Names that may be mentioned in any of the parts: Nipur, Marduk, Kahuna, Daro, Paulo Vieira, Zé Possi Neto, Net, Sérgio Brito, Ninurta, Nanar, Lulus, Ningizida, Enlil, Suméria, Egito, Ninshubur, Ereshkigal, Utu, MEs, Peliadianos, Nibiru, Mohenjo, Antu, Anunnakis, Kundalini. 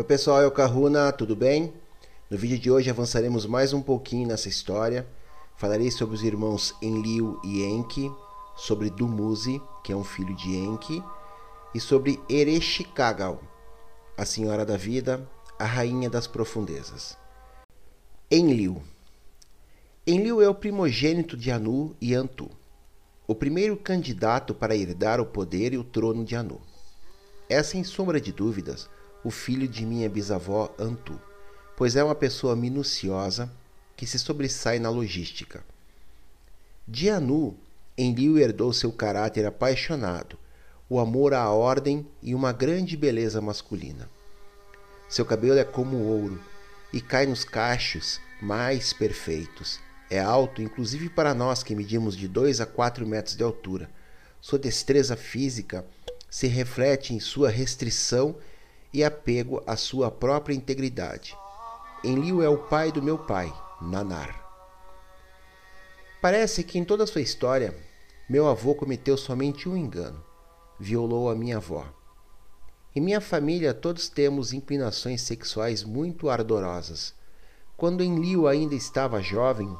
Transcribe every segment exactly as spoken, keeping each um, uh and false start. Oi pessoal, é o Kahuna, tudo bem? No vídeo de hoje avançaremos mais um pouquinho nessa história. Falarei sobre os irmãos Enlil e Enki, sobre Dumuzi, que é um filho de Enki, e sobre Ereshkigal, a Senhora da Vida, a Rainha das Profundezas. Enlil. Enlil é o primogênito de Anu e Antu, o primeiro candidato para herdar o poder e o trono de Anu. É, sem sombra de dúvidas, o filho de minha bisavó Antu, pois é uma pessoa minuciosa que se sobressai na logística. De Anu, Enlil herdou seu caráter apaixonado, o amor à ordem e uma grande beleza masculina. Seu cabelo é como ouro e cai nos cachos mais perfeitos. É alto, inclusive para nós que medimos de dois a quatro metros de altura. Sua destreza física se reflete em sua restrição e apego à sua própria integridade. Enlil é o pai do meu pai, Nanar. Parece que em toda a sua história, meu avô cometeu somente um engano. Violou a minha avó. Em minha família, todos temos inclinações sexuais muito ardorosas. Quando Enlil ainda estava jovem,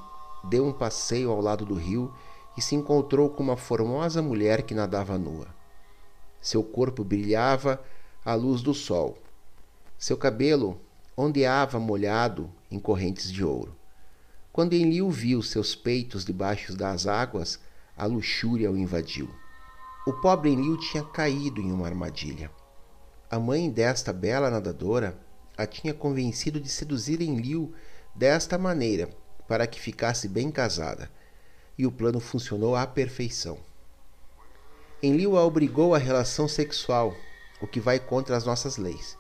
deu um passeio ao lado do rio e se encontrou com uma formosa mulher que nadava nua. Seu corpo brilhava à luz do sol. Seu cabelo ondeava molhado em correntes de ouro. Quando Enlil viu seus peitos debaixo das águas, a luxúria o invadiu. O pobre Enlil tinha caído em uma armadilha. A mãe desta bela nadadora a tinha convencido de seduzir Enlil desta maneira para que ficasse bem casada, e o plano funcionou à perfeição. Enlil a obrigou à relação sexual, o que vai contra as nossas leis.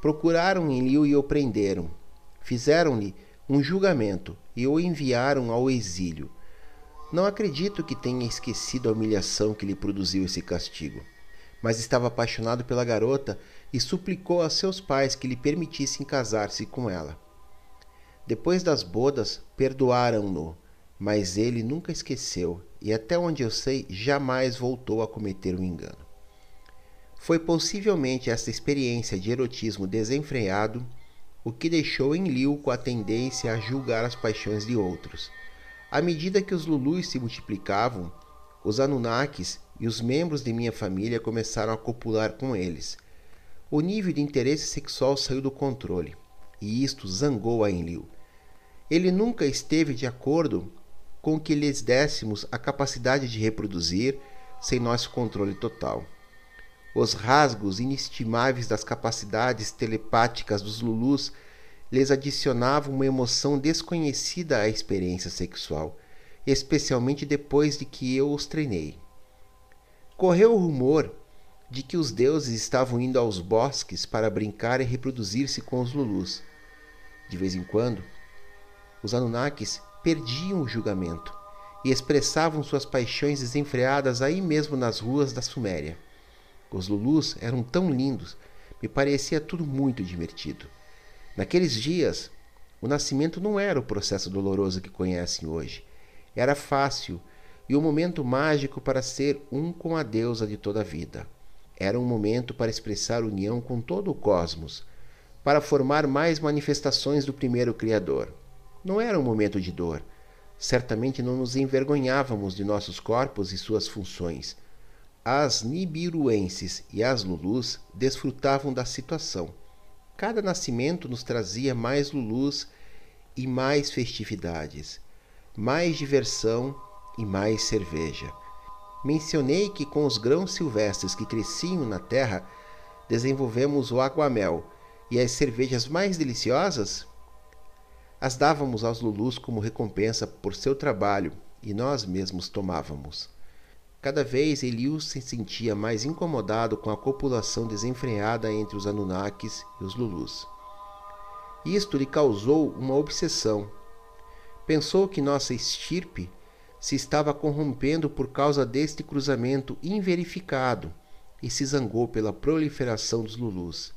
Procuraram Enlil e o prenderam. Fizeram-lhe um julgamento e o enviaram ao exílio. Não acredito que tenha esquecido a humilhação que lhe produziu esse castigo, mas estava apaixonado pela garota e suplicou a seus pais que lhe permitissem casar-se com ela. Depois das bodas, perdoaram-no, mas ele nunca esqueceu e, até onde eu sei, jamais voltou a cometer um engano. Foi possivelmente essa experiência de erotismo desenfreado o que deixou Enlil com a tendência a julgar as paixões de outros. À medida que os Lulus se multiplicavam, os Anunnakis e os membros de minha família começaram a copular com eles. O nível de interesse sexual saiu do controle, e isto zangou a Enlil. Ele nunca esteve de acordo com que lhes dessemos a capacidade de reproduzir sem nosso controle total. Os rasgos inestimáveis das capacidades telepáticas dos Lulus lhes adicionavam uma emoção desconhecida à experiência sexual, especialmente depois de que eu os treinei. Correu o rumor de que os deuses estavam indo aos bosques para brincar e reproduzir-se com os Lulus. De vez em quando, os Anunnakis perdiam o julgamento e expressavam suas paixões desenfreadas aí mesmo nas ruas da Suméria. Os Lulus eram tão lindos, me parecia tudo muito divertido. Naqueles dias, o nascimento não era o processo doloroso que conhecem hoje. Era fácil e um momento mágico para ser um com a deusa de toda a vida. Era um momento para expressar união com todo o cosmos, para formar mais manifestações do primeiro Criador. Não era um momento de dor. Certamente não nos envergonhávamos de nossos corpos e suas funções. As Nibiruenses e as Lulus desfrutavam da situação. Cada nascimento nos trazia mais Lulus e mais festividades, mais diversão e mais cerveja. Mencionei que com os grãos silvestres que cresciam na terra, desenvolvemos o aguamel e as cervejas mais deliciosas? As dávamos aos Lulus como recompensa por seu trabalho e nós mesmos tomávamos. Cada vez Enlil se sentia mais incomodado com a copulação desenfreada entre os Anunnakis e os Lulus. Isto lhe causou uma obsessão. Pensou que nossa estirpe se estava corrompendo por causa deste cruzamento inverificado e se zangou pela proliferação dos Lulus.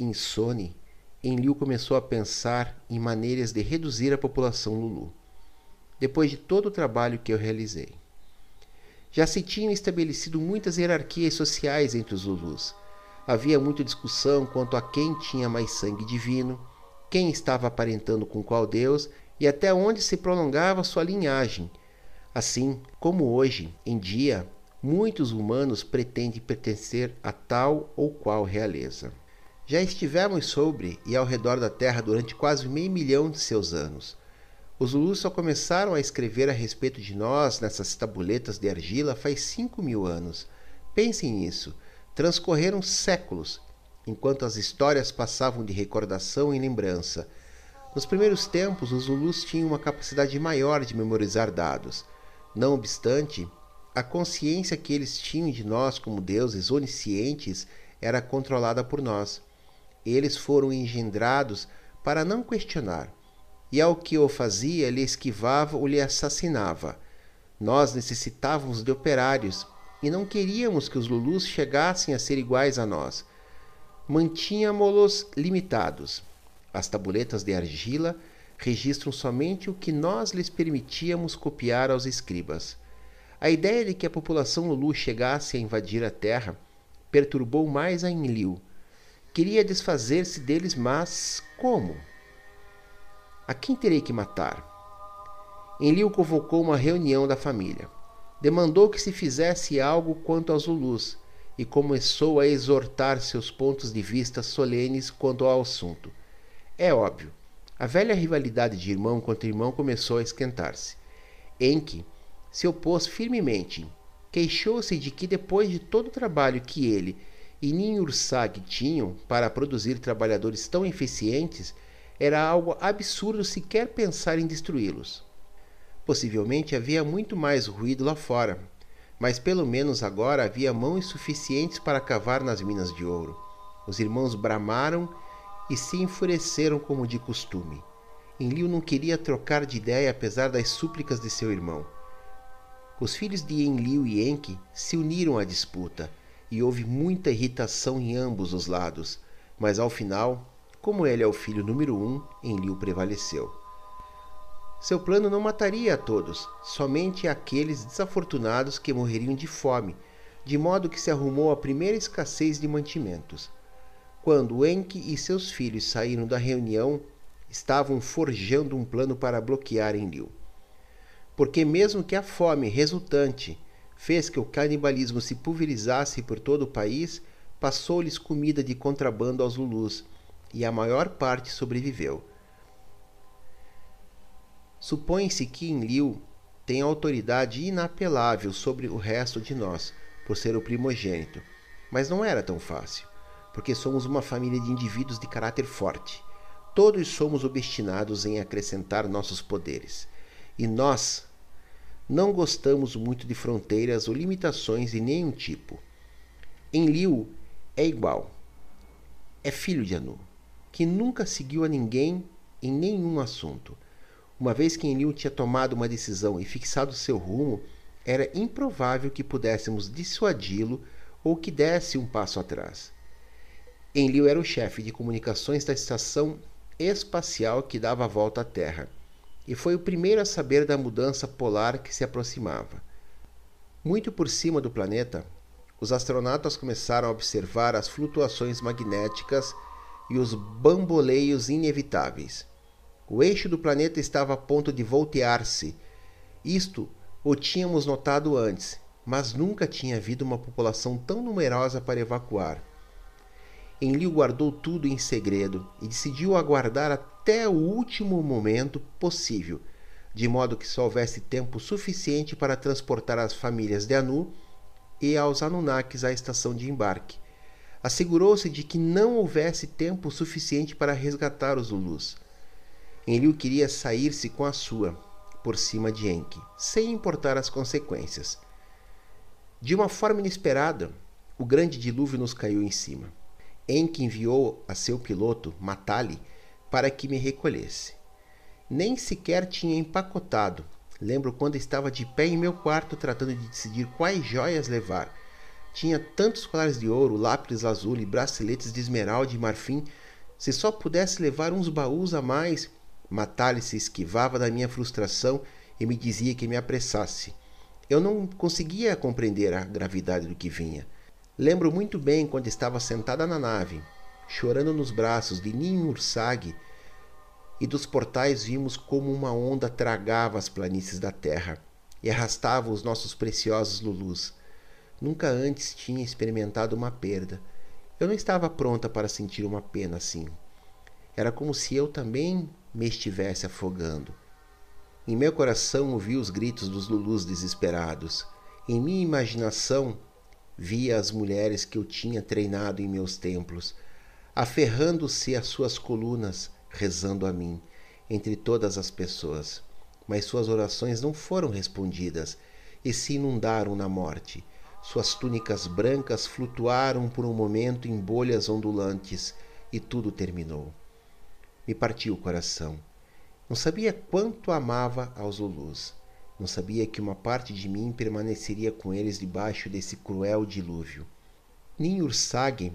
Insone, Enlil começou a pensar em maneiras de reduzir a população Lulu, depois de todo o trabalho que eu realizei. Já se tinham estabelecido muitas hierarquias sociais entre os Lulus. Havia muita discussão quanto a quem tinha mais sangue divino, quem estava aparentando com qual deus e até onde se prolongava sua linhagem. Assim, como hoje em dia, muitos humanos pretendem pertencer a tal ou qual realeza. Já estivemos sobre e ao redor da Terra durante quase meio milhão de seus anos. Os Lulus só começaram a escrever a respeito de nós nessas tabuletas de argila faz cinco mil anos. Pensem nisso. Transcorreram séculos, enquanto as histórias passavam de recordação e lembrança. Nos primeiros tempos, os Lulus tinham uma capacidade maior de memorizar dados. Não obstante, a consciência que eles tinham de nós como deuses oniscientes era controlada por nós. Eles foram engendrados para não questionar, e ao que o fazia, lhe esquivava ou lhe assassinava. Nós necessitávamos de operários, e não queríamos que os Lulus chegassem a ser iguais a nós. Mantínhamos-los limitados. As tabuletas de argila registram somente o que nós lhes permitíamos copiar aos escribas. A ideia de que a população Lulu chegasse a invadir a Terra perturbou mais a Enlil. Queria desfazer-se deles, mas como? A quem terei que matar? Enlil convocou uma reunião da família. Demandou que se fizesse algo quanto aos Lulus e começou a exortar seus pontos de vista solenes quanto ao assunto. É óbvio, a velha rivalidade de irmão contra irmão começou a esquentar-se. Enki se opôs firmemente, queixou-se de que depois de todo o trabalho que ele e Ninhursag tinham para produzir trabalhadores tão eficientes, era algo absurdo sequer pensar em destruí-los. Possivelmente havia muito mais ruído lá fora, mas pelo menos agora havia mãos suficientes para cavar nas minas de ouro. Os irmãos bramaram e se enfureceram como de costume. Enlil não queria trocar de ideia apesar das súplicas de seu irmão. Os filhos de Enlil e Enki se uniram à disputa, e houve muita irritação em ambos os lados, mas ao final, como ele é o filho número um, Enlil prevaleceu. Seu plano não mataria a todos, somente aqueles desafortunados que morreriam de fome, de modo que se arrumou a primeira escassez de mantimentos. Quando Enki e seus filhos saíram da reunião, estavam forjando um plano para bloquear Enlil. Porque mesmo que a fome resultante fez que o canibalismo se pulverizasse por todo o país, passou-lhes comida de contrabando aos Lulus, e a maior parte sobreviveu. Supõe-se que Enlil tem autoridade inapelável sobre o resto de nós, por ser o primogênito. Mas não era tão fácil, porque somos uma família de indivíduos de caráter forte. Todos somos obstinados em acrescentar nossos poderes. E nós não gostamos muito de fronteiras ou limitações de nenhum tipo. Enlil é igual. É filho de Anu, que nunca seguiu a ninguém em nenhum assunto. Uma vez que Enlil tinha tomado uma decisão e fixado seu rumo, era improvável que pudéssemos dissuadi-lo ou que desse um passo atrás. Enlil era o chefe de comunicações da estação espacial que dava a volta à Terra, e foi o primeiro a saber da mudança polar que se aproximava. Muito por cima do planeta, os astronautas começaram a observar as flutuações magnéticas e os bamboleios inevitáveis. O eixo do planeta estava a ponto de voltear-se. Isto o tínhamos notado antes, mas nunca tinha havido uma população tão numerosa para evacuar. Enlil guardou tudo em segredo e decidiu aguardar até o último momento possível, de modo que só houvesse tempo suficiente para transportar as famílias de Anu e aos Anunnakis à estação de embarque. Assegurou-se de que não houvesse tempo suficiente para resgatar os Lulus. Enlil queria sair-se com a sua, por cima de Enki, sem importar as consequências. De uma forma inesperada, o grande dilúvio nos caiu em cima. Enki enviou a seu piloto, Matali, para que me recolhesse. Nem sequer tinha empacotado. Lembro quando estava de pé em meu quarto tratando de decidir quais joias levar. Tinha tantos colares de ouro, lápis azul e braceletes de esmeralda e marfim. Se só pudesse levar uns baús a mais... Matali se esquivava da minha frustração e me dizia que me apressasse. Eu não conseguia compreender a gravidade do que vinha. Lembro muito bem quando estava sentada na nave, chorando nos braços de Ninhursag, e dos portais vimos como uma onda tragava as planícies da terra e arrastava os nossos preciosos Lulus. Nunca antes tinha experimentado uma perda. Eu não estava pronta para sentir uma pena assim. Era como se eu também me estivesse afogando. Em meu coração ouvi os gritos dos Lulus desesperados. Em minha imaginação via as mulheres que eu tinha treinado em meus templos, aferrando-se às suas colunas, rezando a mim, entre todas as pessoas. Mas suas orações não foram respondidas e se inundaram na morte. Suas túnicas brancas flutuaram por um momento em bolhas ondulantes e tudo terminou. Me partiu o coração. Não sabia quanto amava aos Lulus. Não sabia que uma parte de mim permaneceria com eles debaixo desse cruel dilúvio. Ninhursag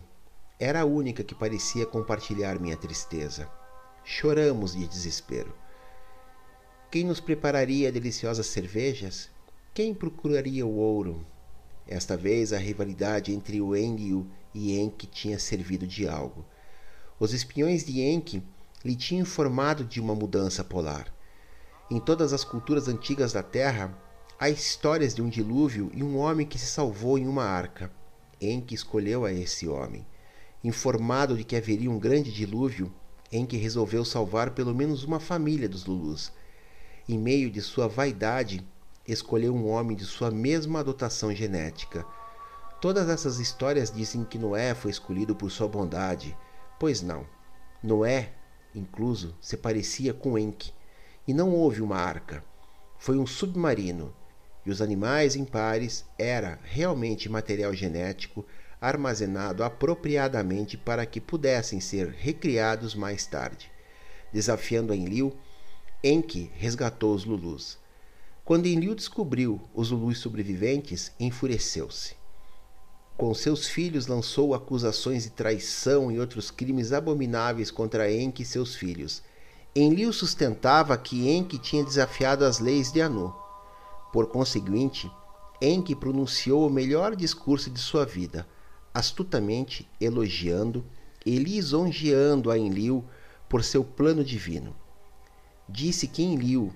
era a única que parecia compartilhar minha tristeza. Choramos de desespero. Quem nos prepararia deliciosas cervejas? Quem procuraria o ouro? Esta vez a rivalidade entre o Enlil e Enki tinha servido de algo. Os espiões de Enki lhe tinham informado de uma mudança polar. Em todas as culturas antigas da Terra, há histórias de um dilúvio e um homem que se salvou em uma arca. Enki escolheu a esse homem. Informado de que haveria um grande dilúvio, Enki resolveu salvar pelo menos uma família dos Lulus. Em meio de sua vaidade, escolheu um homem de sua mesma adotação genética. Todas essas histórias dizem que Noé foi escolhido por sua bondade. Pois não. Noé, incluso, se parecia com Enki. E não houve uma arca. Foi um submarino. E os animais em pares era realmente material genético armazenado apropriadamente para que pudessem ser recriados mais tarde. Desafiando Enlil, Enki resgatou os Lulus. Quando Enlil descobriu os Lulus sobreviventes, enfureceu-se. Com seus filhos lançou acusações de traição e outros crimes abomináveis contra Enki e seus filhos. Enlil sustentava que Enki tinha desafiado as leis de Anu. Por conseguinte, Enki pronunciou o melhor discurso de sua vida, astutamente elogiando e lisonjeando a Enlil por seu plano divino. Disse que Enlil,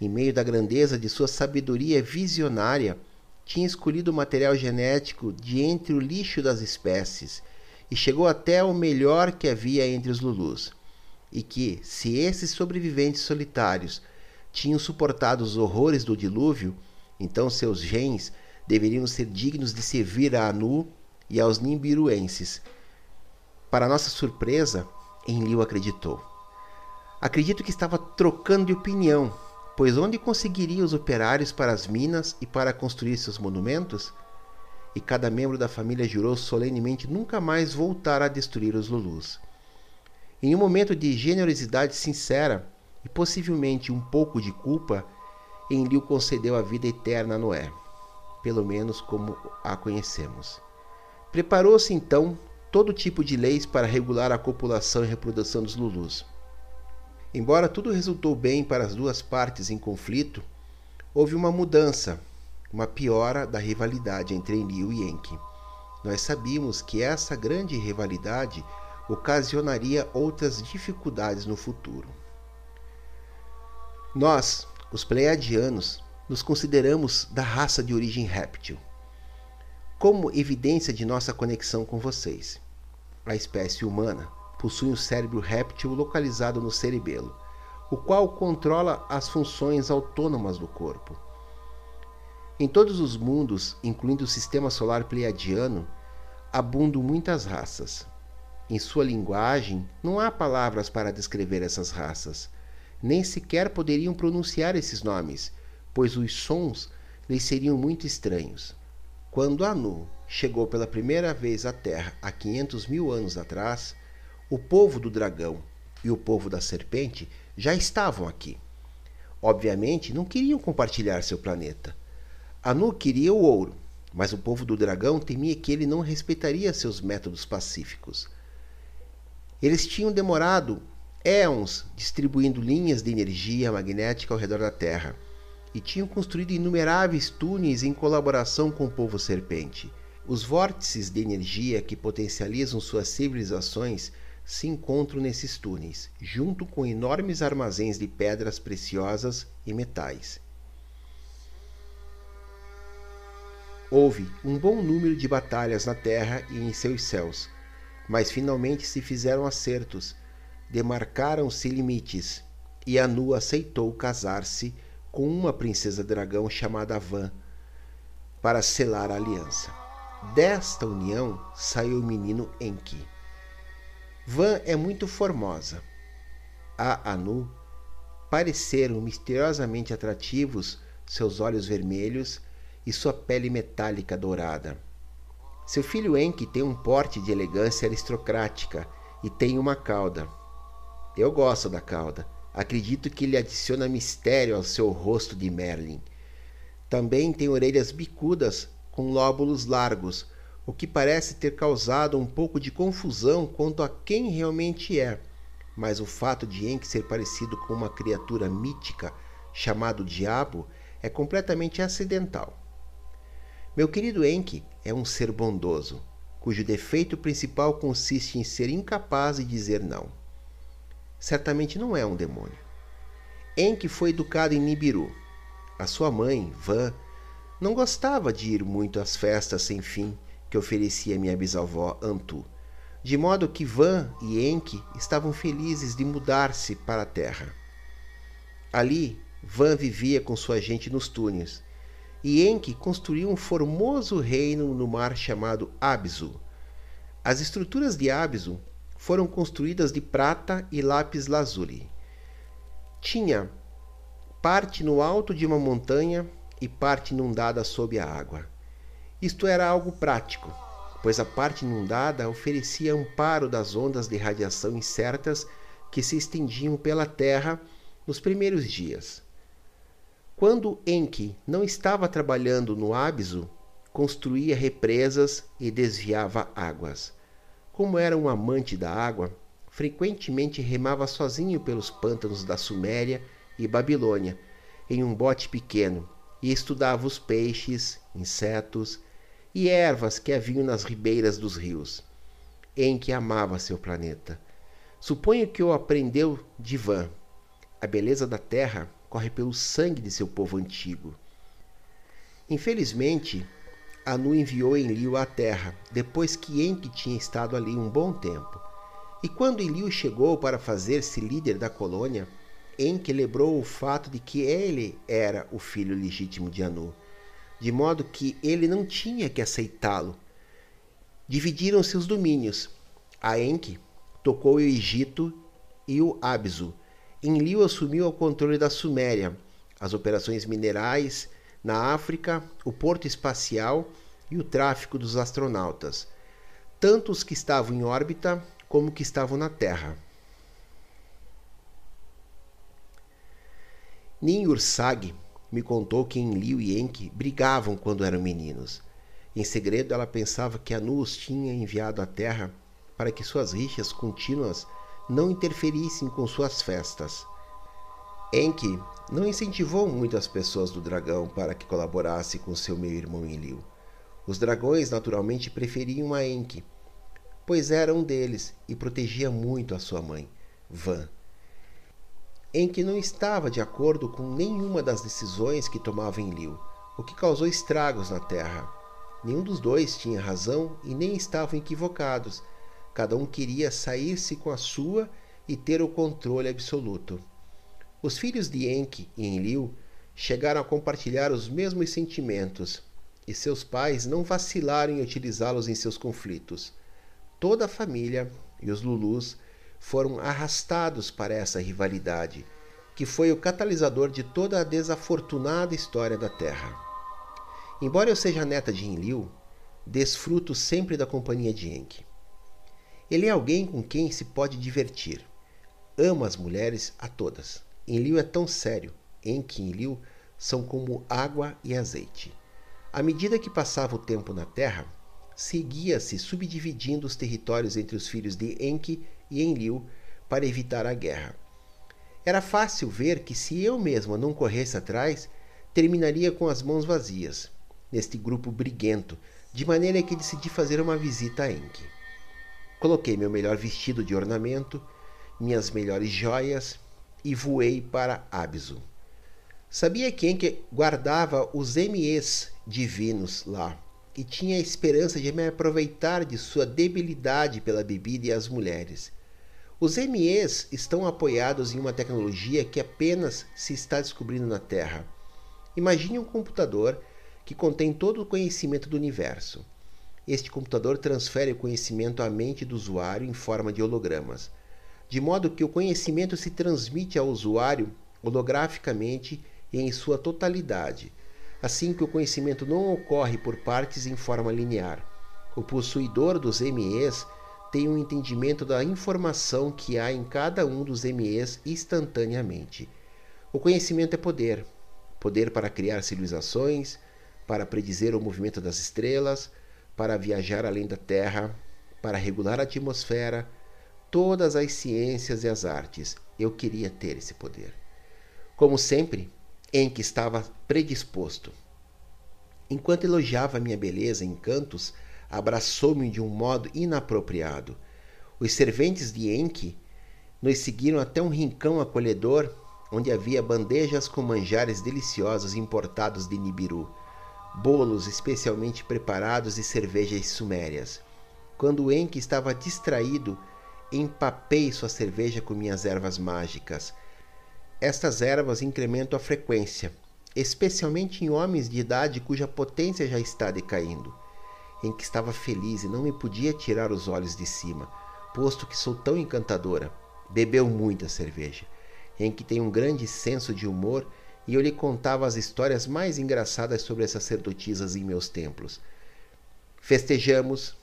em meio da grandeza de sua sabedoria visionária, tinha escolhido o material genético de entre o lixo das espécies e chegou até o melhor que havia entre os Lulus, e que, se esses sobreviventes solitários tinham suportado os horrores do dilúvio, então seus genes deveriam ser dignos de servir a Anu e aos Nibiruenses. Para nossa surpresa, Enlil acreditou. Acredito que estava trocando de opinião, pois onde conseguiria os operários para as minas e para construir seus monumentos? E cada membro da família jurou solenemente nunca mais voltar a destruir os Lulus. Em um momento de generosidade sincera e possivelmente um pouco de culpa, Enlil concedeu a vida eterna a Noé, pelo menos como a conhecemos. Preparou-se então todo tipo de leis para regular a copulação e reprodução dos Lulus. Embora tudo resultou bem para as duas partes em conflito, houve uma mudança, uma piora da rivalidade entre Enlil e Enki. Nós sabíamos que essa grande rivalidade ocasionaria outras dificuldades no futuro. Nós, os pleiadianos, nos consideramos da raça de origem réptil, como evidência de nossa conexão com vocês. A espécie humana possui um cérebro réptil localizado no cerebelo, o qual controla as funções autônomas do corpo. Em todos os mundos, incluindo o sistema solar pleiadiano, abundam muitas raças. Em sua linguagem, não há palavras para descrever essas raças. Nem sequer poderiam pronunciar esses nomes, pois os sons lhes seriam muito estranhos. Quando Anu chegou pela primeira vez à Terra há quinhentos mil anos atrás, o povo do dragão e o povo da serpente já estavam aqui. Obviamente, não queriam compartilhar seu planeta. Anu queria o ouro, mas o povo do dragão temia que ele não respeitaria seus métodos pacíficos. Eles tinham demorado éons distribuindo linhas de energia magnética ao redor da Terra e tinham construído inumeráveis túneis em colaboração com o povo serpente. Os vórtices de energia que potencializam suas civilizações se encontram nesses túneis, junto com enormes armazéns de pedras preciosas e metais. Houve um bom número de batalhas na terra e em seus céus, mas finalmente se fizeram acertos, demarcaram-se limites, e Anu aceitou casar-se com uma princesa dragão chamada Van, para selar a aliança. Desta união saiu o menino Enki. Van é muito formosa. A Anu pareceram misteriosamente atrativos seus olhos vermelhos e sua pele metálica dourada. Seu filho Enki tem um porte de elegância aristocrática e tem uma cauda. Eu gosto da cauda. Acredito que ele adiciona mistério ao seu rosto de Merlin. Também tem orelhas bicudas com lóbulos largos, o que parece ter causado um pouco de confusão quanto a quem realmente é, mas o fato de Enki ser parecido com uma criatura mítica chamada Diabo é completamente acidental. Meu querido Enki é um ser bondoso, cujo defeito principal consiste em ser incapaz de dizer não. Certamente não é um demônio. Enki foi educado em Nibiru. A sua mãe, Van, não gostava de ir muito às festas sem fim que oferecia minha bisavó Antu, de modo que Van e Enki estavam felizes de mudar-se para a terra. Ali, Van vivia com sua gente nos túneis, e Enki construiu um formoso reino no mar chamado Abzu. As estruturas de Abzu foram construídas de prata e lápis lazuli. Tinha parte no alto de uma montanha e parte inundada sob a água. Isto era algo prático, pois a parte inundada oferecia amparo das ondas de radiação incertas que se estendiam pela terra nos primeiros dias. Quando Enki não estava trabalhando no Abzu, construía represas e desviava águas. Como era um amante da água, frequentemente remava sozinho pelos pântanos da Suméria e Babilônia, em um bote pequeno, e estudava os peixes, insetos e ervas que haviam nas ribeiras dos rios. Enki amava seu planeta. Suponho que o aprendeu de Van. A beleza da terra corre pelo sangue de seu povo antigo. Infelizmente, Anu enviou Enlil à terra, depois que Enki tinha estado ali um bom tempo. E quando Enlil chegou para fazer-se líder da colônia, Enki lembrou o fato de que ele era o filho legítimo de Anu, de modo que ele não tinha que aceitá-lo. Dividiram seus domínios. A Enki tocou o Egito e o Abzu. Enlil assumiu o controle da Suméria, as operações minerais na África, o porto espacial e o tráfico dos astronautas, tanto os que estavam em órbita como os que estavam na Terra. Ninhursag me contou que Enlil e Enki brigavam quando eram meninos. Em segredo, ela pensava que Anu os tinha enviado à Terra para que suas rixas contínuas não interferissem com suas festas. Enki não incentivou muito as pessoas do dragão para que colaborasse com seu meio-irmão Enlil. Os dragões naturalmente preferiam a Enki, pois era um deles e protegia muito a sua mãe, Van. Enki não estava de acordo com nenhuma das decisões que tomava Enlil, o que causou estragos na Terra. Nenhum dos dois tinha razão e nem estavam equivocados. Cada um queria sair-se com a sua e ter o controle absoluto. Os filhos de Enki e Enlil chegaram a compartilhar os mesmos sentimentos, e seus pais não vacilaram em utilizá-los em seus conflitos. Toda a família e os Lulus foram arrastados para essa rivalidade, que foi o catalisador de toda a desafortunada história da Terra. Embora eu seja neta de Enlil, desfruto sempre da companhia de Enki. Ele é alguém com quem se pode divertir. Ama as mulheres a todas. Enlil é tão sério. Enki e Enlil são como água e azeite. À medida que passava o tempo na Terra, seguia-se subdividindo os territórios entre os filhos de Enki e Enlil para evitar a guerra. Era fácil ver que se eu mesma não corresse atrás, terminaria com as mãos vazias, neste grupo briguento, de maneira que decidi fazer uma visita a Enki. Coloquei meu melhor vestido de ornamento, minhas melhores joias e voei para Abzu. Sabia que Enki guardava os M Es divinos lá e tinha a esperança de me aproveitar de sua debilidade pela bebida e as mulheres. Os M Es estão apoiados em uma tecnologia que apenas se está descobrindo na Terra. Imagine um computador que contém todo o conhecimento do universo. Este computador transfere o conhecimento à mente do usuário em forma de hologramas, de modo que o conhecimento se transmite ao usuário holograficamente e em sua totalidade, assim que o conhecimento não ocorre por partes em forma linear. O possuidor dos M Es tem um entendimento da informação que há em cada um dos M Es instantaneamente. O conhecimento é poder, poder para criar civilizações, para predizer o movimento das estrelas, para viajar além da Terra, para regular a atmosfera, todas as ciências e as artes. Eu queria ter esse poder. Como sempre, Enki estava predisposto. Enquanto elogiava minha beleza e encantos, abraçou-me de um modo inapropriado. Os serventes de Enki nos seguiram até um rincão acolhedor, onde havia bandejas com manjares deliciosos importados de Nibiru, bolos especialmente preparados e cervejas sumérias. Quando Enki estava distraído, empapei sua cerveja com minhas ervas mágicas. Estas ervas incrementam a frequência, especialmente em homens de idade cuja potência já está decaindo. Enki estava feliz e não me podia tirar os olhos de cima, posto que sou tão encantadora. Bebeu muita cerveja. Enki tem um grande senso de humor e eu lhe contava as histórias mais engraçadas sobre as sacerdotisas em meus templos. Festejamos,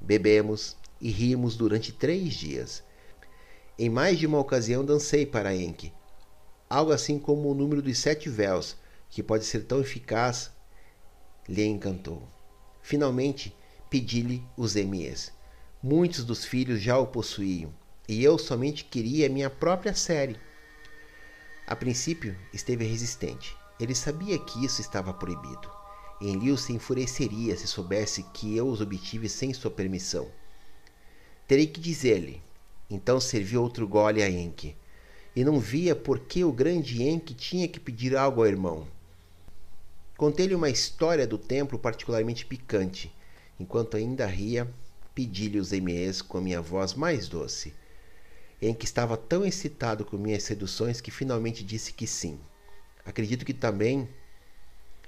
bebemos e rimos durante três dias. Em mais de uma ocasião dancei para Enki, algo assim como o número dos sete véus, que pode ser tão eficaz, lhe encantou. Finalmente, pedi-lhe os M Es. Muitos dos filhos já o possuíam, e eu somente queria minha própria série. A princípio, esteve resistente. Ele sabia que isso estava proibido. Enlil se enfureceria se soubesse que eu os obtive sem sua permissão. Terei que dizer-lhe. Então servi outro gole a Enki. E não via por que o grande Enki tinha que pedir algo ao irmão. Contei-lhe uma história do templo particularmente picante. Enquanto ainda ria, pedi-lhe os M Es com a minha voz mais doce. Enki estava tão excitado com minhas seduções que finalmente disse que sim. Acredito que também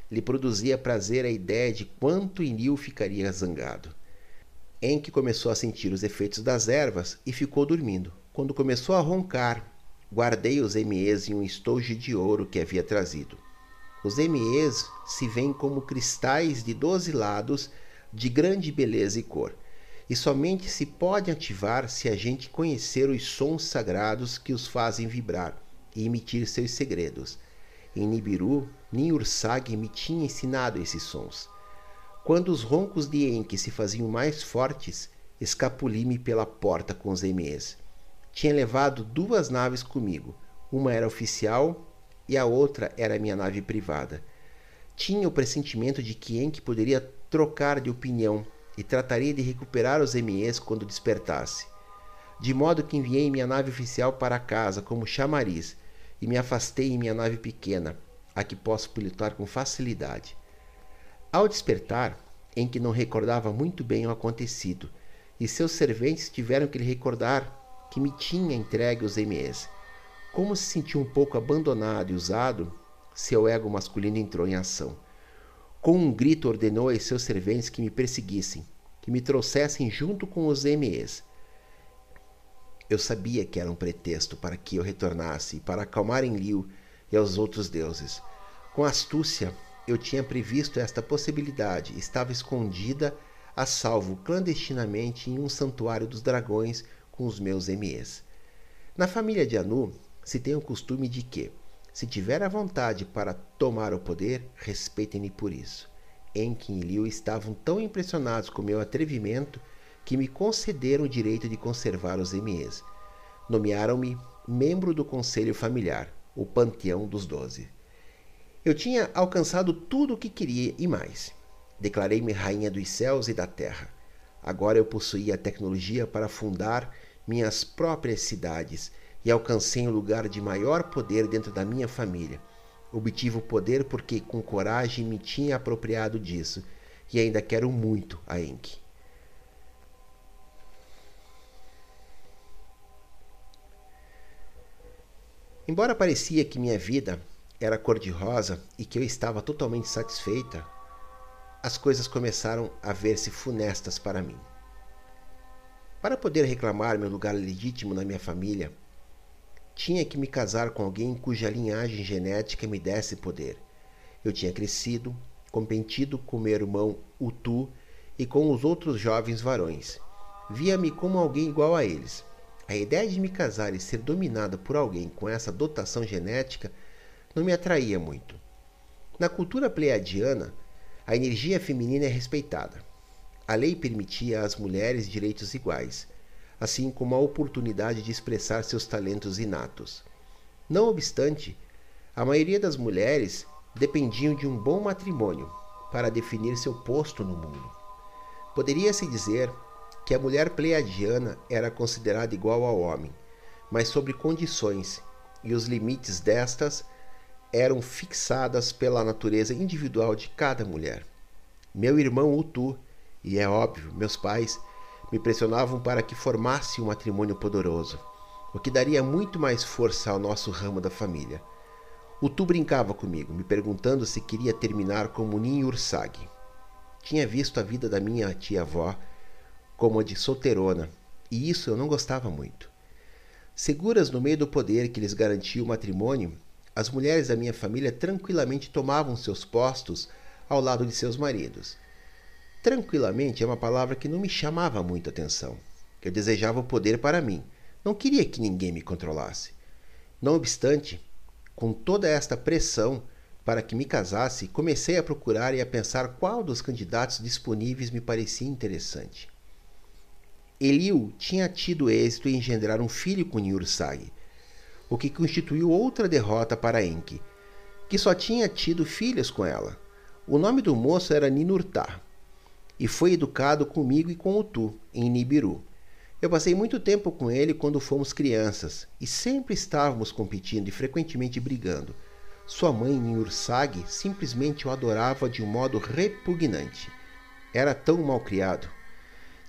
lhe produzia prazer a ideia de quanto Enlil ficaria zangado. Enki começou a sentir os efeitos das ervas e ficou dormindo. Quando começou a roncar, guardei os M Es em um estojo de ouro que havia trazido. Os M Es se veem como cristais de doze lados de grande beleza e cor, e somente se podem ativar se a gente conhecer os sons sagrados que os fazem vibrar e emitir seus segredos. Em Nibiru, Ninhursag me tinha ensinado esses sons. Quando os roncos de Enki se faziam mais fortes, escapuli-me pela porta com os M Es. Tinha levado duas naves comigo, uma era oficial e a outra era minha nave privada. Tinha o pressentimento de que Enki poderia trocar de opinião e trataria de recuperar os M Es quando despertasse, de modo que enviei minha nave oficial para casa como chamariz e me afastei em minha nave pequena, a que posso pilotar com facilidade. Ao despertar, Enki não recordava muito bem o acontecido e seus serventes tiveram que lhe recordar que me tinha entregue os M Es. Como se sentiu um pouco abandonado e usado, seu ego masculino entrou em ação. Com um grito ordenou a seus serventes que me perseguissem, que me trouxessem junto com os M Es. Eu sabia que era um pretexto para que eu retornasse e para acalmar Enlil e aos outros deuses. Com astúcia, eu tinha previsto esta possibilidade. Estava escondida a salvo clandestinamente em um santuário dos dragões com os meus M Es. Na família de Anu, se tem o costume de que, se tiver a vontade para tomar o poder, respeitem-me por isso. Enki e Enlil estavam tão impressionados com meu atrevimento que me concederam o direito de conservar os M Es. Nomearam-me membro do Conselho Familiar, o Panteão dos Doze. Eu tinha alcançado tudo o que queria e mais. Declarei-me rainha dos céus e da terra. Agora eu possuía a tecnologia para fundar minhas próprias cidades e alcancei um lugar de maior poder dentro da minha família. Obtive o poder porque com coragem me tinha apropriado disso e ainda quero muito a Enki. Embora parecia que minha vida era cor-de-rosa e que eu estava totalmente satisfeita, as coisas começaram a ver-se funestas para mim. Para poder reclamar meu lugar legítimo na minha família, tinha que me casar com alguém cuja linhagem genética me desse poder. Eu tinha crescido, competido com meu irmão Utu e com os outros jovens varões. Via-me como alguém igual a eles. A ideia de me casar e ser dominada por alguém com essa dotação genética não me atraía muito. Na cultura pleiadiana, a energia feminina é respeitada. A lei permitia às mulheres direitos iguais, assim como a oportunidade de expressar seus talentos inatos. Não obstante, a maioria das mulheres dependiam de um bom matrimônio para definir seu posto no mundo. Poderia-se dizer que a mulher pleiadiana era considerada igual ao homem, mas sobre condições, e os limites destas eram fixadas pela natureza individual de cada mulher. Meu irmão Utu, e é óbvio, meus pais, me pressionavam para que formasse um matrimônio poderoso, o que daria muito mais força ao nosso ramo da família. Utu brincava comigo, me perguntando se queria terminar como Ninhursag. Tinha visto a vida da minha tia-avó como a de solteirona, e isso eu não gostava muito. Seguras no meio do poder que lhes garantia o matrimônio, as mulheres da minha família tranquilamente tomavam seus postos ao lado de seus maridos. Tranquilamente é uma palavra que não me chamava muito atenção. Eu desejava o poder para mim. Não queria que ninguém me controlasse. Não obstante, com toda esta pressão para que me casasse, comecei a procurar e a pensar qual dos candidatos disponíveis me parecia interessante. Enlil tinha tido êxito em engendrar um filho com Ninhursag, o que constituiu outra derrota para Enki, que só tinha tido filhas com ela. O nome do moço era Ninurta, e foi educado comigo e com Utu, em Nibiru. Eu passei muito tempo com ele quando fomos crianças, e sempre estávamos competindo e frequentemente brigando. Sua mãe, Ninhursag, simplesmente o adorava de um modo repugnante. Era tão mal criado.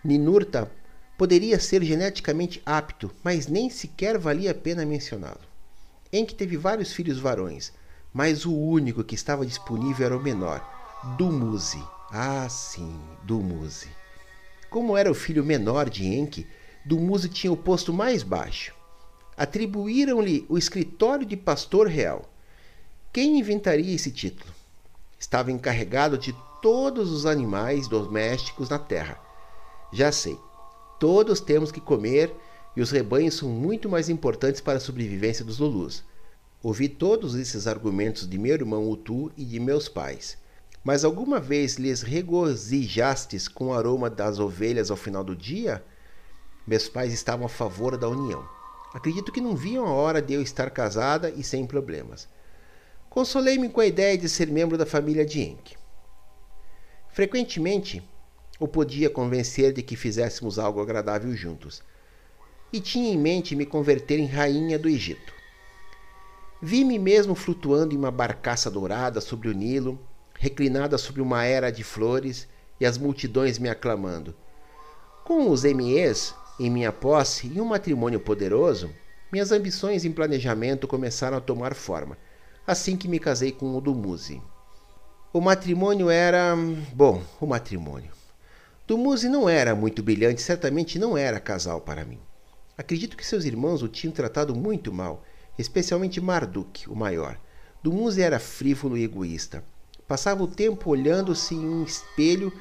Ninurta poderia ser geneticamente apto, mas nem sequer valia a pena mencioná-lo. Enki teve vários filhos varões, mas o único que estava disponível era o menor, Dumuzi. Ah, sim, Dumuzi. Como era o filho menor de Enki, Dumuzi tinha o posto mais baixo. Atribuíram-lhe o escritório de pastor real. Quem inventaria esse título? Estava encarregado de todos os animais domésticos na terra. Já sei. Todos temos que comer e os rebanhos são muito mais importantes para a sobrevivência dos Lulus. Ouvi todos esses argumentos de meu irmão Utu e de meus pais. Mas alguma vez lhes regozijastes com o aroma das ovelhas ao final do dia? Meus pais estavam a favor da união. Acredito que não viam a hora de eu estar casada e sem problemas. Consolei-me com a ideia de ser membro da família de Enki. Frequentemente ou podia convencer de que fizéssemos algo agradável juntos, e tinha em mente me converter em rainha do Egito. Vi-me mesmo flutuando em uma barcaça dourada sobre o Nilo, reclinada sobre uma era de flores e as multidões me aclamando. Com os M Es em minha posse e um matrimônio poderoso, minhas ambições em planejamento começaram a tomar forma, assim que me casei com o Dumuzi. O matrimônio era... bom, o matrimônio... Dumuzi não era muito brilhante, certamente não era casal para mim. Acredito que seus irmãos o tinham tratado muito mal, especialmente Marduk, o maior. Dumuzi era frívolo e egoísta. Passava o tempo olhando-se em um espelho,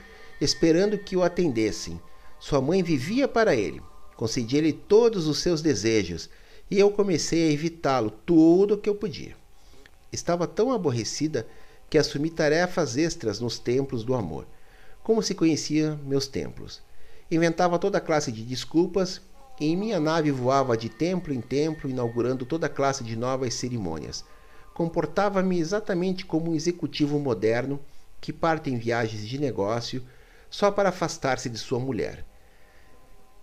esperando que o atendessem. Sua mãe vivia para ele, concedia-lhe todos os seus desejos, e eu comecei a evitá-lo tudo o que eu podia. Estava tão aborrecida que assumi tarefas extras nos templos do amor. Como se conhecia meus templos. Inventava toda classe de desculpas e em minha nave voava de templo em templo, inaugurando toda classe de novas cerimônias. Comportava-me exatamente como um executivo moderno que partem em viagens de negócio só para afastar-se de sua mulher.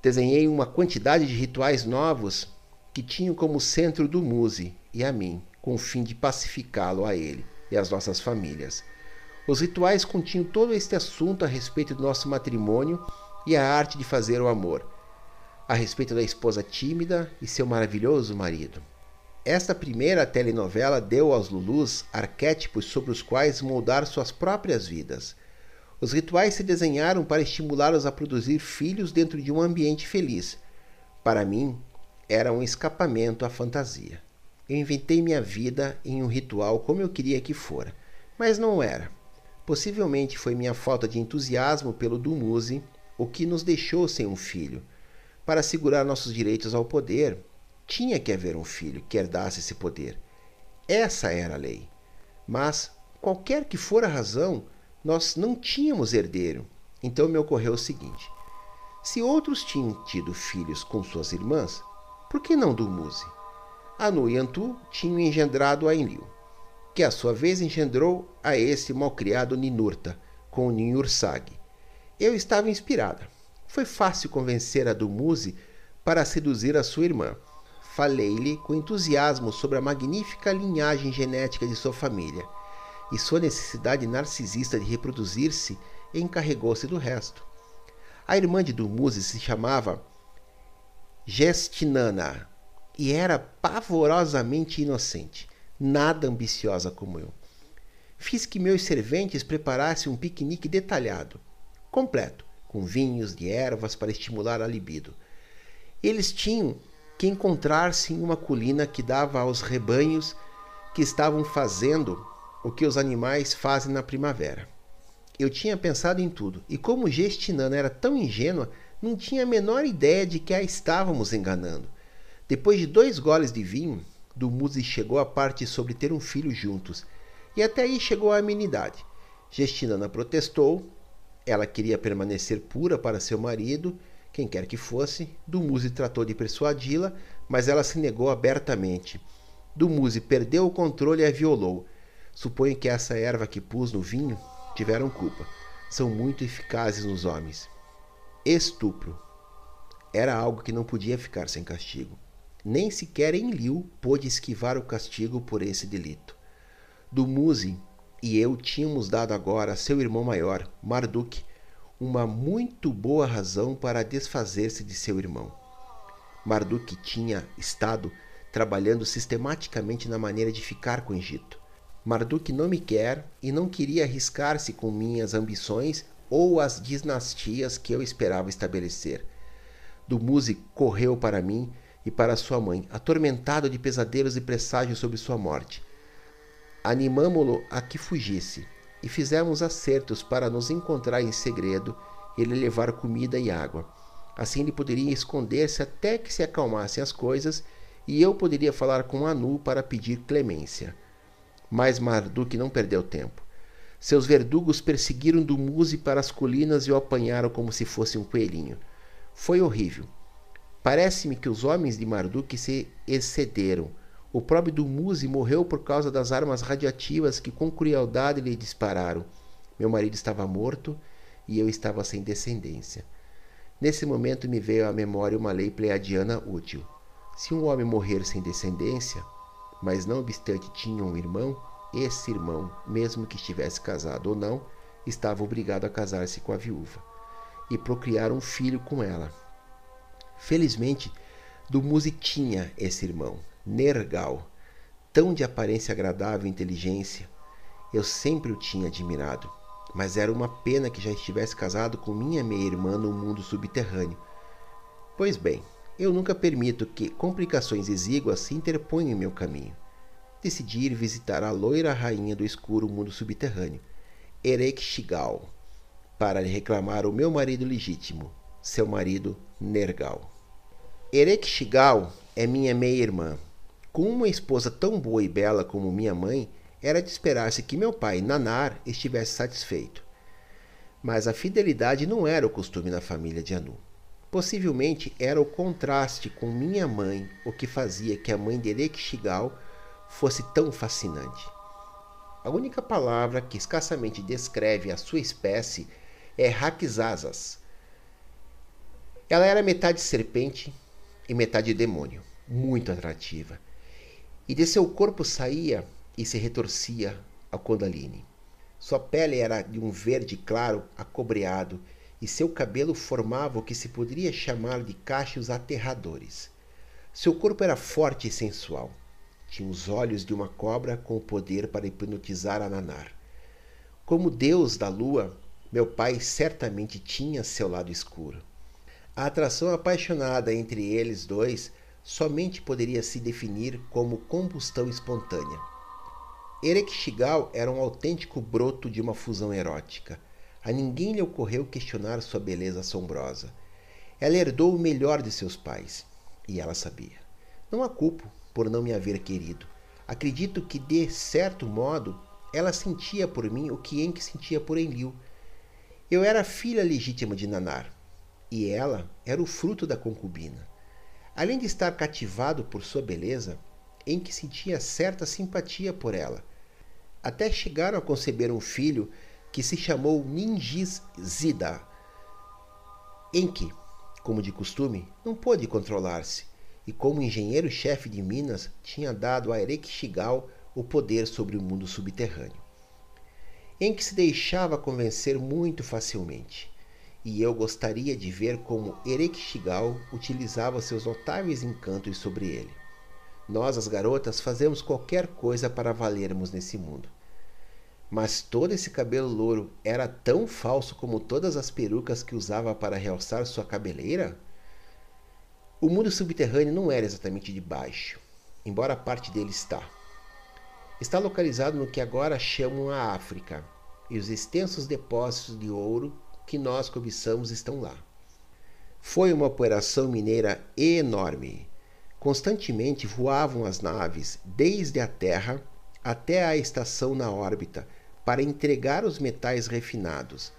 Desenhei uma quantidade de rituais novos que tinham como centro Dumuzi e a mim, com o fim de pacificá-lo a ele e às nossas famílias. Os rituais continham todo este assunto a respeito do nosso matrimônio e a arte de fazer o amor, a respeito da esposa tímida e seu maravilhoso marido. Esta primeira telenovela deu aos Lulus arquétipos sobre os quais moldar suas próprias vidas. Os rituais se desenharam para estimulá-los a produzir filhos dentro de um ambiente feliz. Para mim, era um escapamento à fantasia. Eu inventei minha vida em um ritual como eu queria que fora, mas não era. Possivelmente foi minha falta de entusiasmo pelo Dumuzi o que nos deixou sem um filho. Para segurar nossos direitos ao poder, tinha que haver um filho que herdasse esse poder. Essa era a lei. Mas, qualquer que for a razão, nós não tínhamos herdeiro. Então me ocorreu o seguinte: se outros tinham tido filhos com suas irmãs, por que não Dumuzi? Anu e Antu tinham engendrado a Enlil, que à sua vez engendrou a esse malcriado Ninurta, com o Ninhursag. Eu estava inspirada. Foi fácil convencer a Dumuzi para seduzir a sua irmã. Falei-lhe com entusiasmo sobre a magnífica linhagem genética de sua família, e sua necessidade narcisista de reproduzir-se encarregou-se do resto. A irmã de Dumuzi se chamava Gestinana e era pavorosamente inocente, nada ambiciosa como eu. Fiz que meus serventes preparassem um piquenique detalhado, completo, com vinhos de ervas para estimular a libido. Eles tinham que encontrar-se em uma colina que dava aos rebanhos que estavam fazendo o que os animais fazem na primavera. Eu tinha pensado em tudo, e como Gestinana era tão ingênua, não tinha a menor ideia de que a estávamos enganando. Depois de dois goles de vinho, Dumuzi chegou à parte sobre ter um filho juntos, e até aí chegou a amenidade. Gestinana protestou. Ela queria permanecer pura para seu marido, quem quer que fosse. Dumuzi tratou de persuadi-la, mas ela se negou abertamente. Dumuzi perdeu o controle e a violou. Suponho que essa erva que pus no vinho tiveram culpa. São muito eficazes nos homens. Estupro. Era algo que não podia ficar sem castigo. Nem sequer Enlil pôde esquivar o castigo por esse delito. Dumuzi e eu tínhamos dado agora a seu irmão maior, Marduk, uma muito boa razão para desfazer-se de seu irmão. Marduk tinha estado trabalhando sistematicamente na maneira de ficar com o Egito. Marduk não me quer e não queria arriscar-se com minhas ambições ou as dinastias que eu esperava estabelecer. Dumuzi correu para mim e para sua mãe, atormentado de pesadelos e presságios sobre sua morte. Animámo-lo a que fugisse, e fizemos acertos para nos encontrar em segredo e lhe levar comida e água. Assim ele poderia esconder-se até que se acalmassem as coisas, e eu poderia falar com Anu para pedir clemência. Mas Marduk não perdeu tempo. Seus verdugos perseguiram Dumuzi para as colinas e o apanharam como se fosse um coelhinho. Foi horrível. Parece-me que os homens de Marduk se excederam. O próprio Dumuzi morreu por causa das armas radioativas que com crueldade lhe dispararam. Meu marido estava morto e eu estava sem descendência. Nesse momento me veio à memória uma lei pleiadiana útil. Se um homem morrer sem descendência, mas não obstante tinha um irmão, esse irmão, mesmo que estivesse casado ou não, estava obrigado a casar-se com a viúva e procriar um filho com ela. Felizmente, Dumuzi tinha esse irmão, Nergal, tão de aparência agradável e inteligência. Eu sempre o tinha admirado, mas era uma pena que já estivesse casado com minha meia-irmã no mundo subterrâneo. Pois bem, eu nunca permito que complicações exíguas se interponham em meu caminho. Decidi ir visitar a loira rainha do escuro mundo subterrâneo, Ereshkigal, para lhe reclamar o meu marido legítimo, seu marido Nergal. Ereshkigal é minha meia-irmã. Com uma esposa tão boa e bela como minha mãe, era de esperar-se que meu pai, Nanar, estivesse satisfeito. Mas a fidelidade não era o costume na família de Anu. Possivelmente era o contraste com minha mãe o que fazia que a mãe de Ereshkigal fosse tão fascinante. A única palavra que escassamente descreve a sua espécie é Rakshasas. Ela era metade serpente e metade demônio, muito atrativa, e de seu corpo saía e se retorcia a Kundalini. Sua pele era de um verde claro acobreado e seu cabelo formava o que se poderia chamar de cachos aterradores. Seu corpo era forte e sensual. Tinha os olhos de uma cobra com o poder para hipnotizar a Nanar. Como deus da lua, meu pai certamente tinha seu lado escuro. A atração apaixonada entre eles dois somente poderia se definir como combustão espontânea. Ereshkigal era um autêntico broto de uma fusão erótica. A ninguém lhe ocorreu questionar sua beleza assombrosa. Ela herdou o melhor de seus pais, e ela sabia. Não a culpo por não me haver querido. Acredito que, de certo modo, ela sentia por mim o que Enki sentia por Enlil. Eu era a filha legítima de Nanar, e ela era o fruto da concubina. Além de estar cativado por sua beleza, Enki sentia certa simpatia por ela. Até chegaram a conceber um filho que se chamou Ningizida. Enki, como de costume, não pôde controlar-se, e como engenheiro-chefe de minas, tinha dado a Ereshkigal o poder sobre o mundo subterrâneo. Enki se deixava convencer muito facilmente, e eu gostaria de ver como Ereshkigal utilizava seus notáveis encantos sobre ele. Nós, as garotas, fazemos qualquer coisa para valermos nesse mundo. Mas todo esse cabelo louro era tão falso como todas as perucas que usava para realçar sua cabeleira? O mundo subterrâneo não era exatamente de baixo, embora parte dele está. Está localizado no que agora chamam a África, e os extensos depósitos de ouro que nós cobiçamos estão lá. Foi uma operação mineira enorme. Constantemente voavam as naves desde a Terra até a estação na órbita para entregar os metais refinados.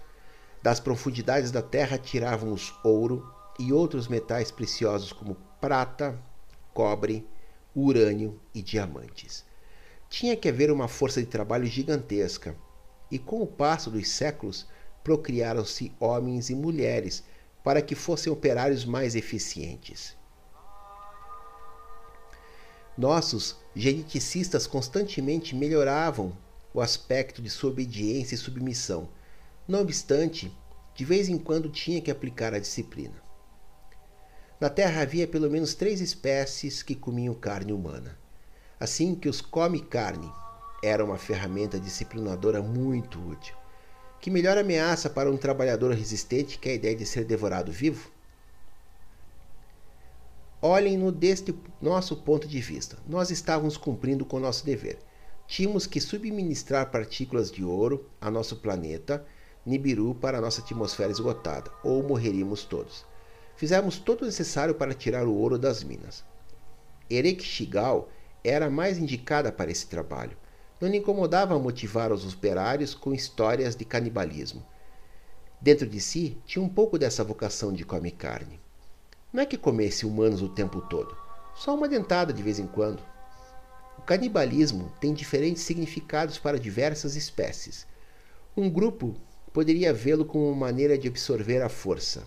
Das profundidades da Terra tiravam-os ouro e outros metais preciosos como prata, cobre, urânio e diamantes. Tinha que haver uma força de trabalho gigantesca, e com o passo dos séculos procriaram-se homens e mulheres para que fossem operários mais eficientes. Nossos geneticistas constantemente melhoravam o aspecto de sua obediência e submissão. Não obstante, de vez em quando tinha que aplicar a disciplina. Na Terra havia pelo menos três espécies que comiam carne humana. Assim que os come-carne era uma ferramenta disciplinadora muito útil. Que melhor ameaça para um trabalhador resistente que a ideia de ser devorado vivo? Olhem-no deste nosso ponto de vista. Nós estávamos cumprindo com o nosso dever. Tínhamos que subministrar partículas de ouro a nosso planeta Nibiru para a nossa atmosfera esgotada, ou morreríamos todos. Fizemos todo o necessário para tirar o ouro das minas. Ereshkigal era a mais indicada para esse trabalho. Não lhe incomodava motivar os operários com histórias de canibalismo. Dentro de si, tinha um pouco dessa vocação de comer carne. Não é que comesse humanos o tempo todo, só uma dentada de vez em quando. O canibalismo tem diferentes significados para diversas espécies. Um grupo poderia vê-lo como uma maneira de absorver a força,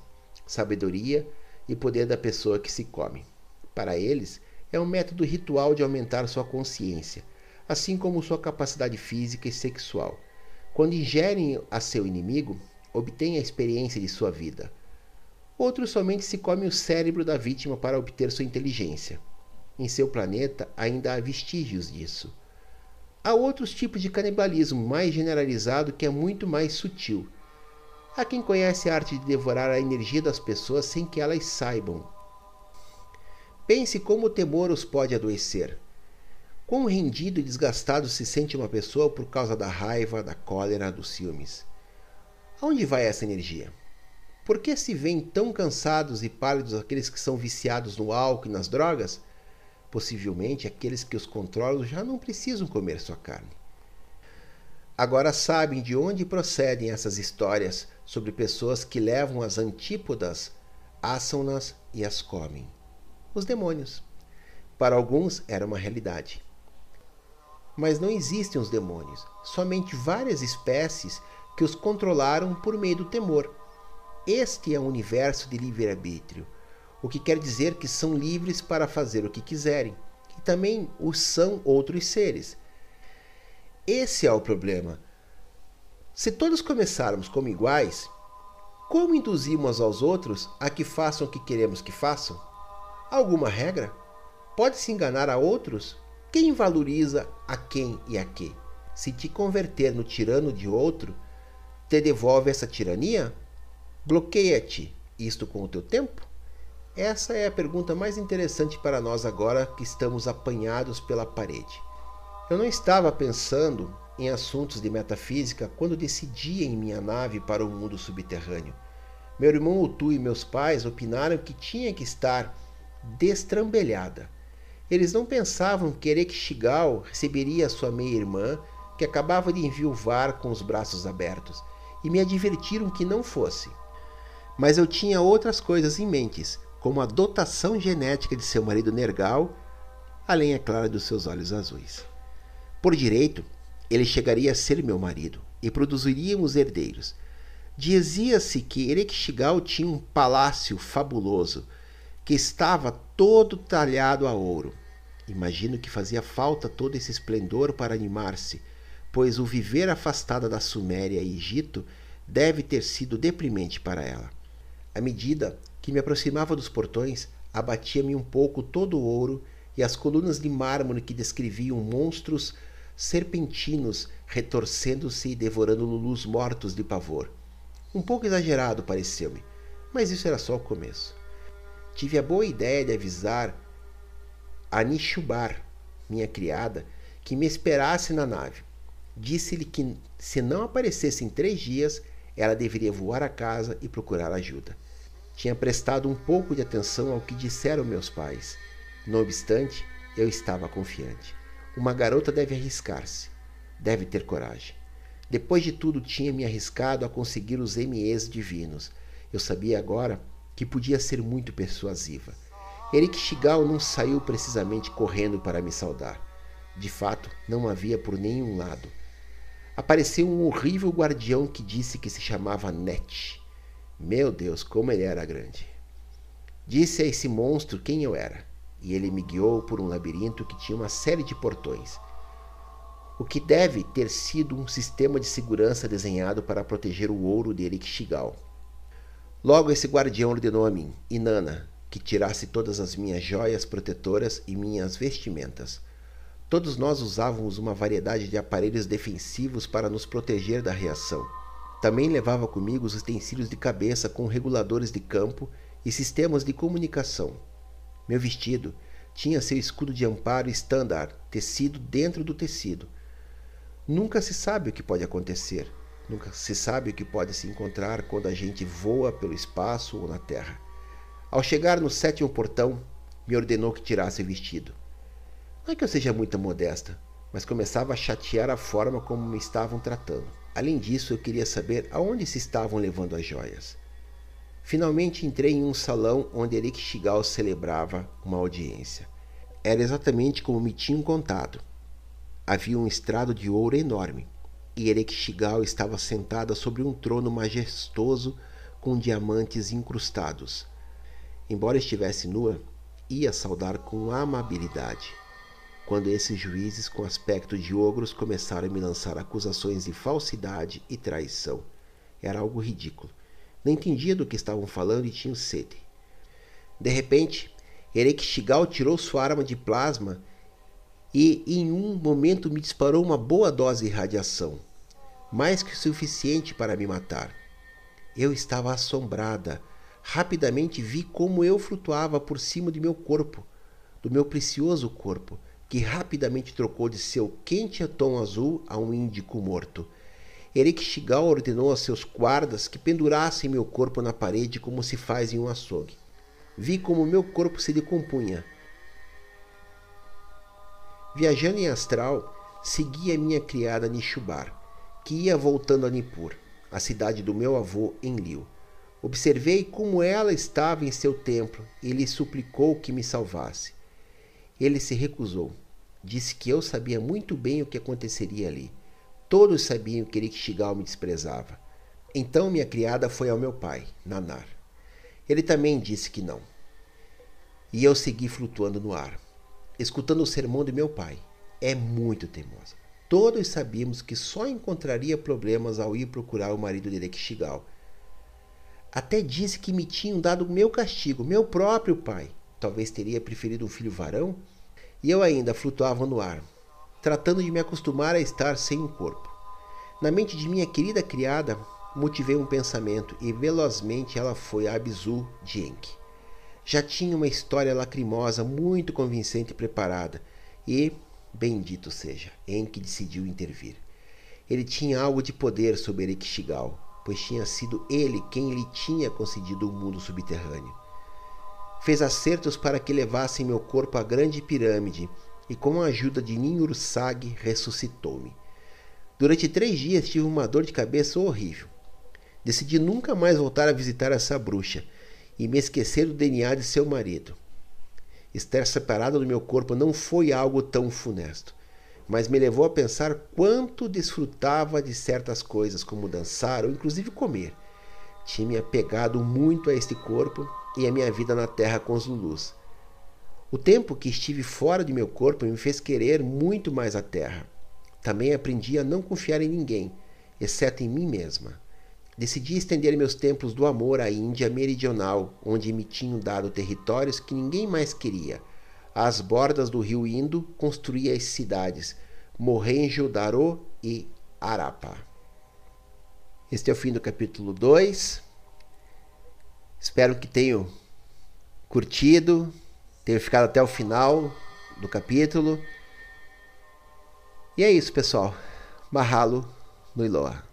sabedoria e poder da pessoa que se come. Para eles, é um método ritual de aumentar sua consciência, assim como sua capacidade física e sexual. Quando ingerem a seu inimigo, obtêm a experiência de sua vida. Outros somente se comem o cérebro da vítima para obter sua inteligência. Em seu planeta ainda há vestígios disso. Há outros tipos de canibalismo mais generalizado que é muito mais sutil. Há quem conhece a arte de devorar a energia das pessoas sem que elas saibam. Pense como o temor os pode adoecer. Quão rendido e desgastado se sente uma pessoa por causa da raiva, da cólera, dos ciúmes. Aonde vai essa energia? Por que se veem tão cansados e pálidos aqueles que são viciados no álcool e nas drogas? Possivelmente aqueles que os controlam já não precisam comer sua carne. Agora sabem de onde procedem essas histórias sobre pessoas que levam as antípodas, assam-nas e as comem. Os demônios. Para alguns era uma realidade. mas não existem os demônios, somente várias espécies que os controlaram por meio do temor. Este é um universo de livre-arbítrio, o que quer dizer que são livres para fazer o que quiserem, e também o são outros seres. Esse é o problema. Se todos começarmos como iguais, como induzimos aos outros a que façam o que queremos que façam? Alguma regra? Pode-se enganar a outros? Quem valoriza a quem e a quê? Se te converter no tirano de outro, te devolve essa tirania? Bloqueia-te, isto com o teu tempo? Essa é a pergunta mais interessante para nós agora que estamos apanhados pela parede. Eu não estava pensando em assuntos de metafísica quando decidi em minha nave para o mundo subterrâneo. Meu irmão Utu e meus pais opinaram que tinha que estar destrambelhada. Eles não pensavam que Ereshkigal receberia sua meia-irmã, que acabava de enviuvar com os braços abertos, e me advertiram que não fosse. Mas eu tinha outras coisas em mente, como a dotação genética de seu marido Nergal, além, é claro, dos seus olhos azuis. Por direito, ele chegaria a ser meu marido, e produziríamos herdeiros. Dizia-se que Ereshkigal tinha um palácio fabuloso, que estava todo talhado a ouro. Imagino que fazia falta todo esse esplendor para animar-se, pois o viver afastada da Suméria e Egito deve ter sido deprimente para ela. À medida que me aproximava dos portões, abatia-me um pouco todo o ouro e as colunas de mármore que descreviam monstros serpentinos retorcendo-se e devorando Lulus mortos de pavor. Um pouco exagerado pareceu-me, mas isso era só o começo. Tive a boa ideia de avisar a Ninshubur, minha criada, que me esperasse na nave. Disse-lhe que, se não aparecesse em três dias, ela deveria voar a casa e procurar ajuda. Tinha prestado um pouco de atenção ao que disseram meus pais. Não obstante, eu estava confiante. Uma garota deve arriscar-se. Deve ter coragem. Depois de tudo, tinha me arriscado a conseguir os M Es divinos. Eu sabia agora que podia ser muito persuasiva. Ereshkigal não saiu precisamente correndo para me saudar. De fato, não havia por nenhum lado. Apareceu um horrível guardião que disse que se chamava Net. Meu Deus, como ele era grande! Disse a esse monstro quem eu era, e ele me guiou por um labirinto que tinha uma série de portões. O que deve ter sido um sistema de segurança desenhado para proteger o ouro de Ereshkigal. Logo esse guardião ordenou a mim, Inanna, que tirasse todas as minhas joias protetoras e minhas vestimentas. Todos nós usávamos uma variedade de aparelhos defensivos para nos proteger da reação. Também levava comigo os utensílios de cabeça com reguladores de campo e sistemas de comunicação. Meu vestido tinha seu escudo de amparo standard, tecido dentro do tecido. Nunca se sabe o que pode acontecer. Nunca se sabe o que pode se encontrar quando a gente voa pelo espaço ou na terra. Ao chegar no sétimo portão, me ordenou que tirasse o vestido. Não é que eu seja muito modesta, mas começava a chatear a forma como me estavam tratando. Além disso, eu queria saber aonde se estavam levando as joias. Finalmente entrei em um salão onde Ereshkigal celebrava uma audiência. Era exatamente como me tinham contado. Havia um estrado de ouro enorme, e Ereshkigal estava sentada sobre um trono majestoso com diamantes incrustados. Embora estivesse nua, ia saudar com amabilidade. Quando esses juízes com aspecto de ogros começaram a me lançar acusações de falsidade e traição. Era algo ridículo. Não entendia do que estavam falando e tinha sede. De repente, Ereshkigal tirou sua arma de plasma e em um momento me disparou uma boa dose de radiação. Mais que o suficiente para me matar. Eu estava assombrada. Rapidamente vi como eu flutuava por cima de meu corpo. Do meu precioso corpo, que rapidamente trocou de seu quente tom azul a um índico morto. Ereshkigal ordenou a seus guardas que pendurassem meu corpo na parede como se faz em um açougue. Vi como meu corpo se decompunha. Viajando em astral, segui a minha criada Ninshubur, que ia voltando a Nipur, a cidade do meu avô Enlil. Observei como ela estava em seu templo e lhe suplicou que me salvasse. Ele se recusou. Disse que eu sabia muito bem o que aconteceria ali. Todos sabiam que Ereshkigal me desprezava. Então minha criada foi ao meu pai, Nanar. Ele também disse que não. E eu segui flutuando no ar, escutando o sermão de meu pai. É muito teimosa. Todos sabíamos que só encontraria problemas ao ir procurar o marido de Ereshkigal. Até disse que me tinham dado meu castigo, meu próprio pai. Talvez teria preferido um filho varão. E eu ainda flutuava no ar, tratando de me acostumar a estar sem um corpo. Na mente de minha querida criada, motivei um pensamento e velozmente ela foi a Abzu de Enki. Já tinha uma história lacrimosa muito convincente e preparada e, bendito seja, Enki decidiu intervir. Ele tinha algo de poder sobre Ereshkigal, pois tinha sido ele quem lhe tinha concedido o mundo subterrâneo. Fez acertos para que levassem meu corpo à grande pirâmide e com a ajuda de Ninhursag ressuscitou-me. Durante três dias tive uma dor de cabeça horrível. Decidi nunca mais voltar a visitar essa bruxa e me esquecer do D N A de seu marido. Estar separada do meu corpo não foi algo tão funesto, mas me levou a pensar quanto desfrutava de certas coisas como dançar ou inclusive comer. Tinha me apegado muito a este corpo e a minha vida na terra com os Lulus. O tempo que estive fora de meu corpo me fez querer muito mais a terra. Também aprendi a não confiar em ninguém, exceto em mim mesma. Decidi estender meus templos do amor à Índia meridional, onde me tinham dado territórios que ninguém mais queria. Às bordas do rio Indo, construí as cidades Mohenjo, Daro e Harappa. Este é o fim do capítulo dois. Espero que tenham curtido, tenham ficado até o final do capítulo. E é isso, pessoal. Mahalo no Iloa.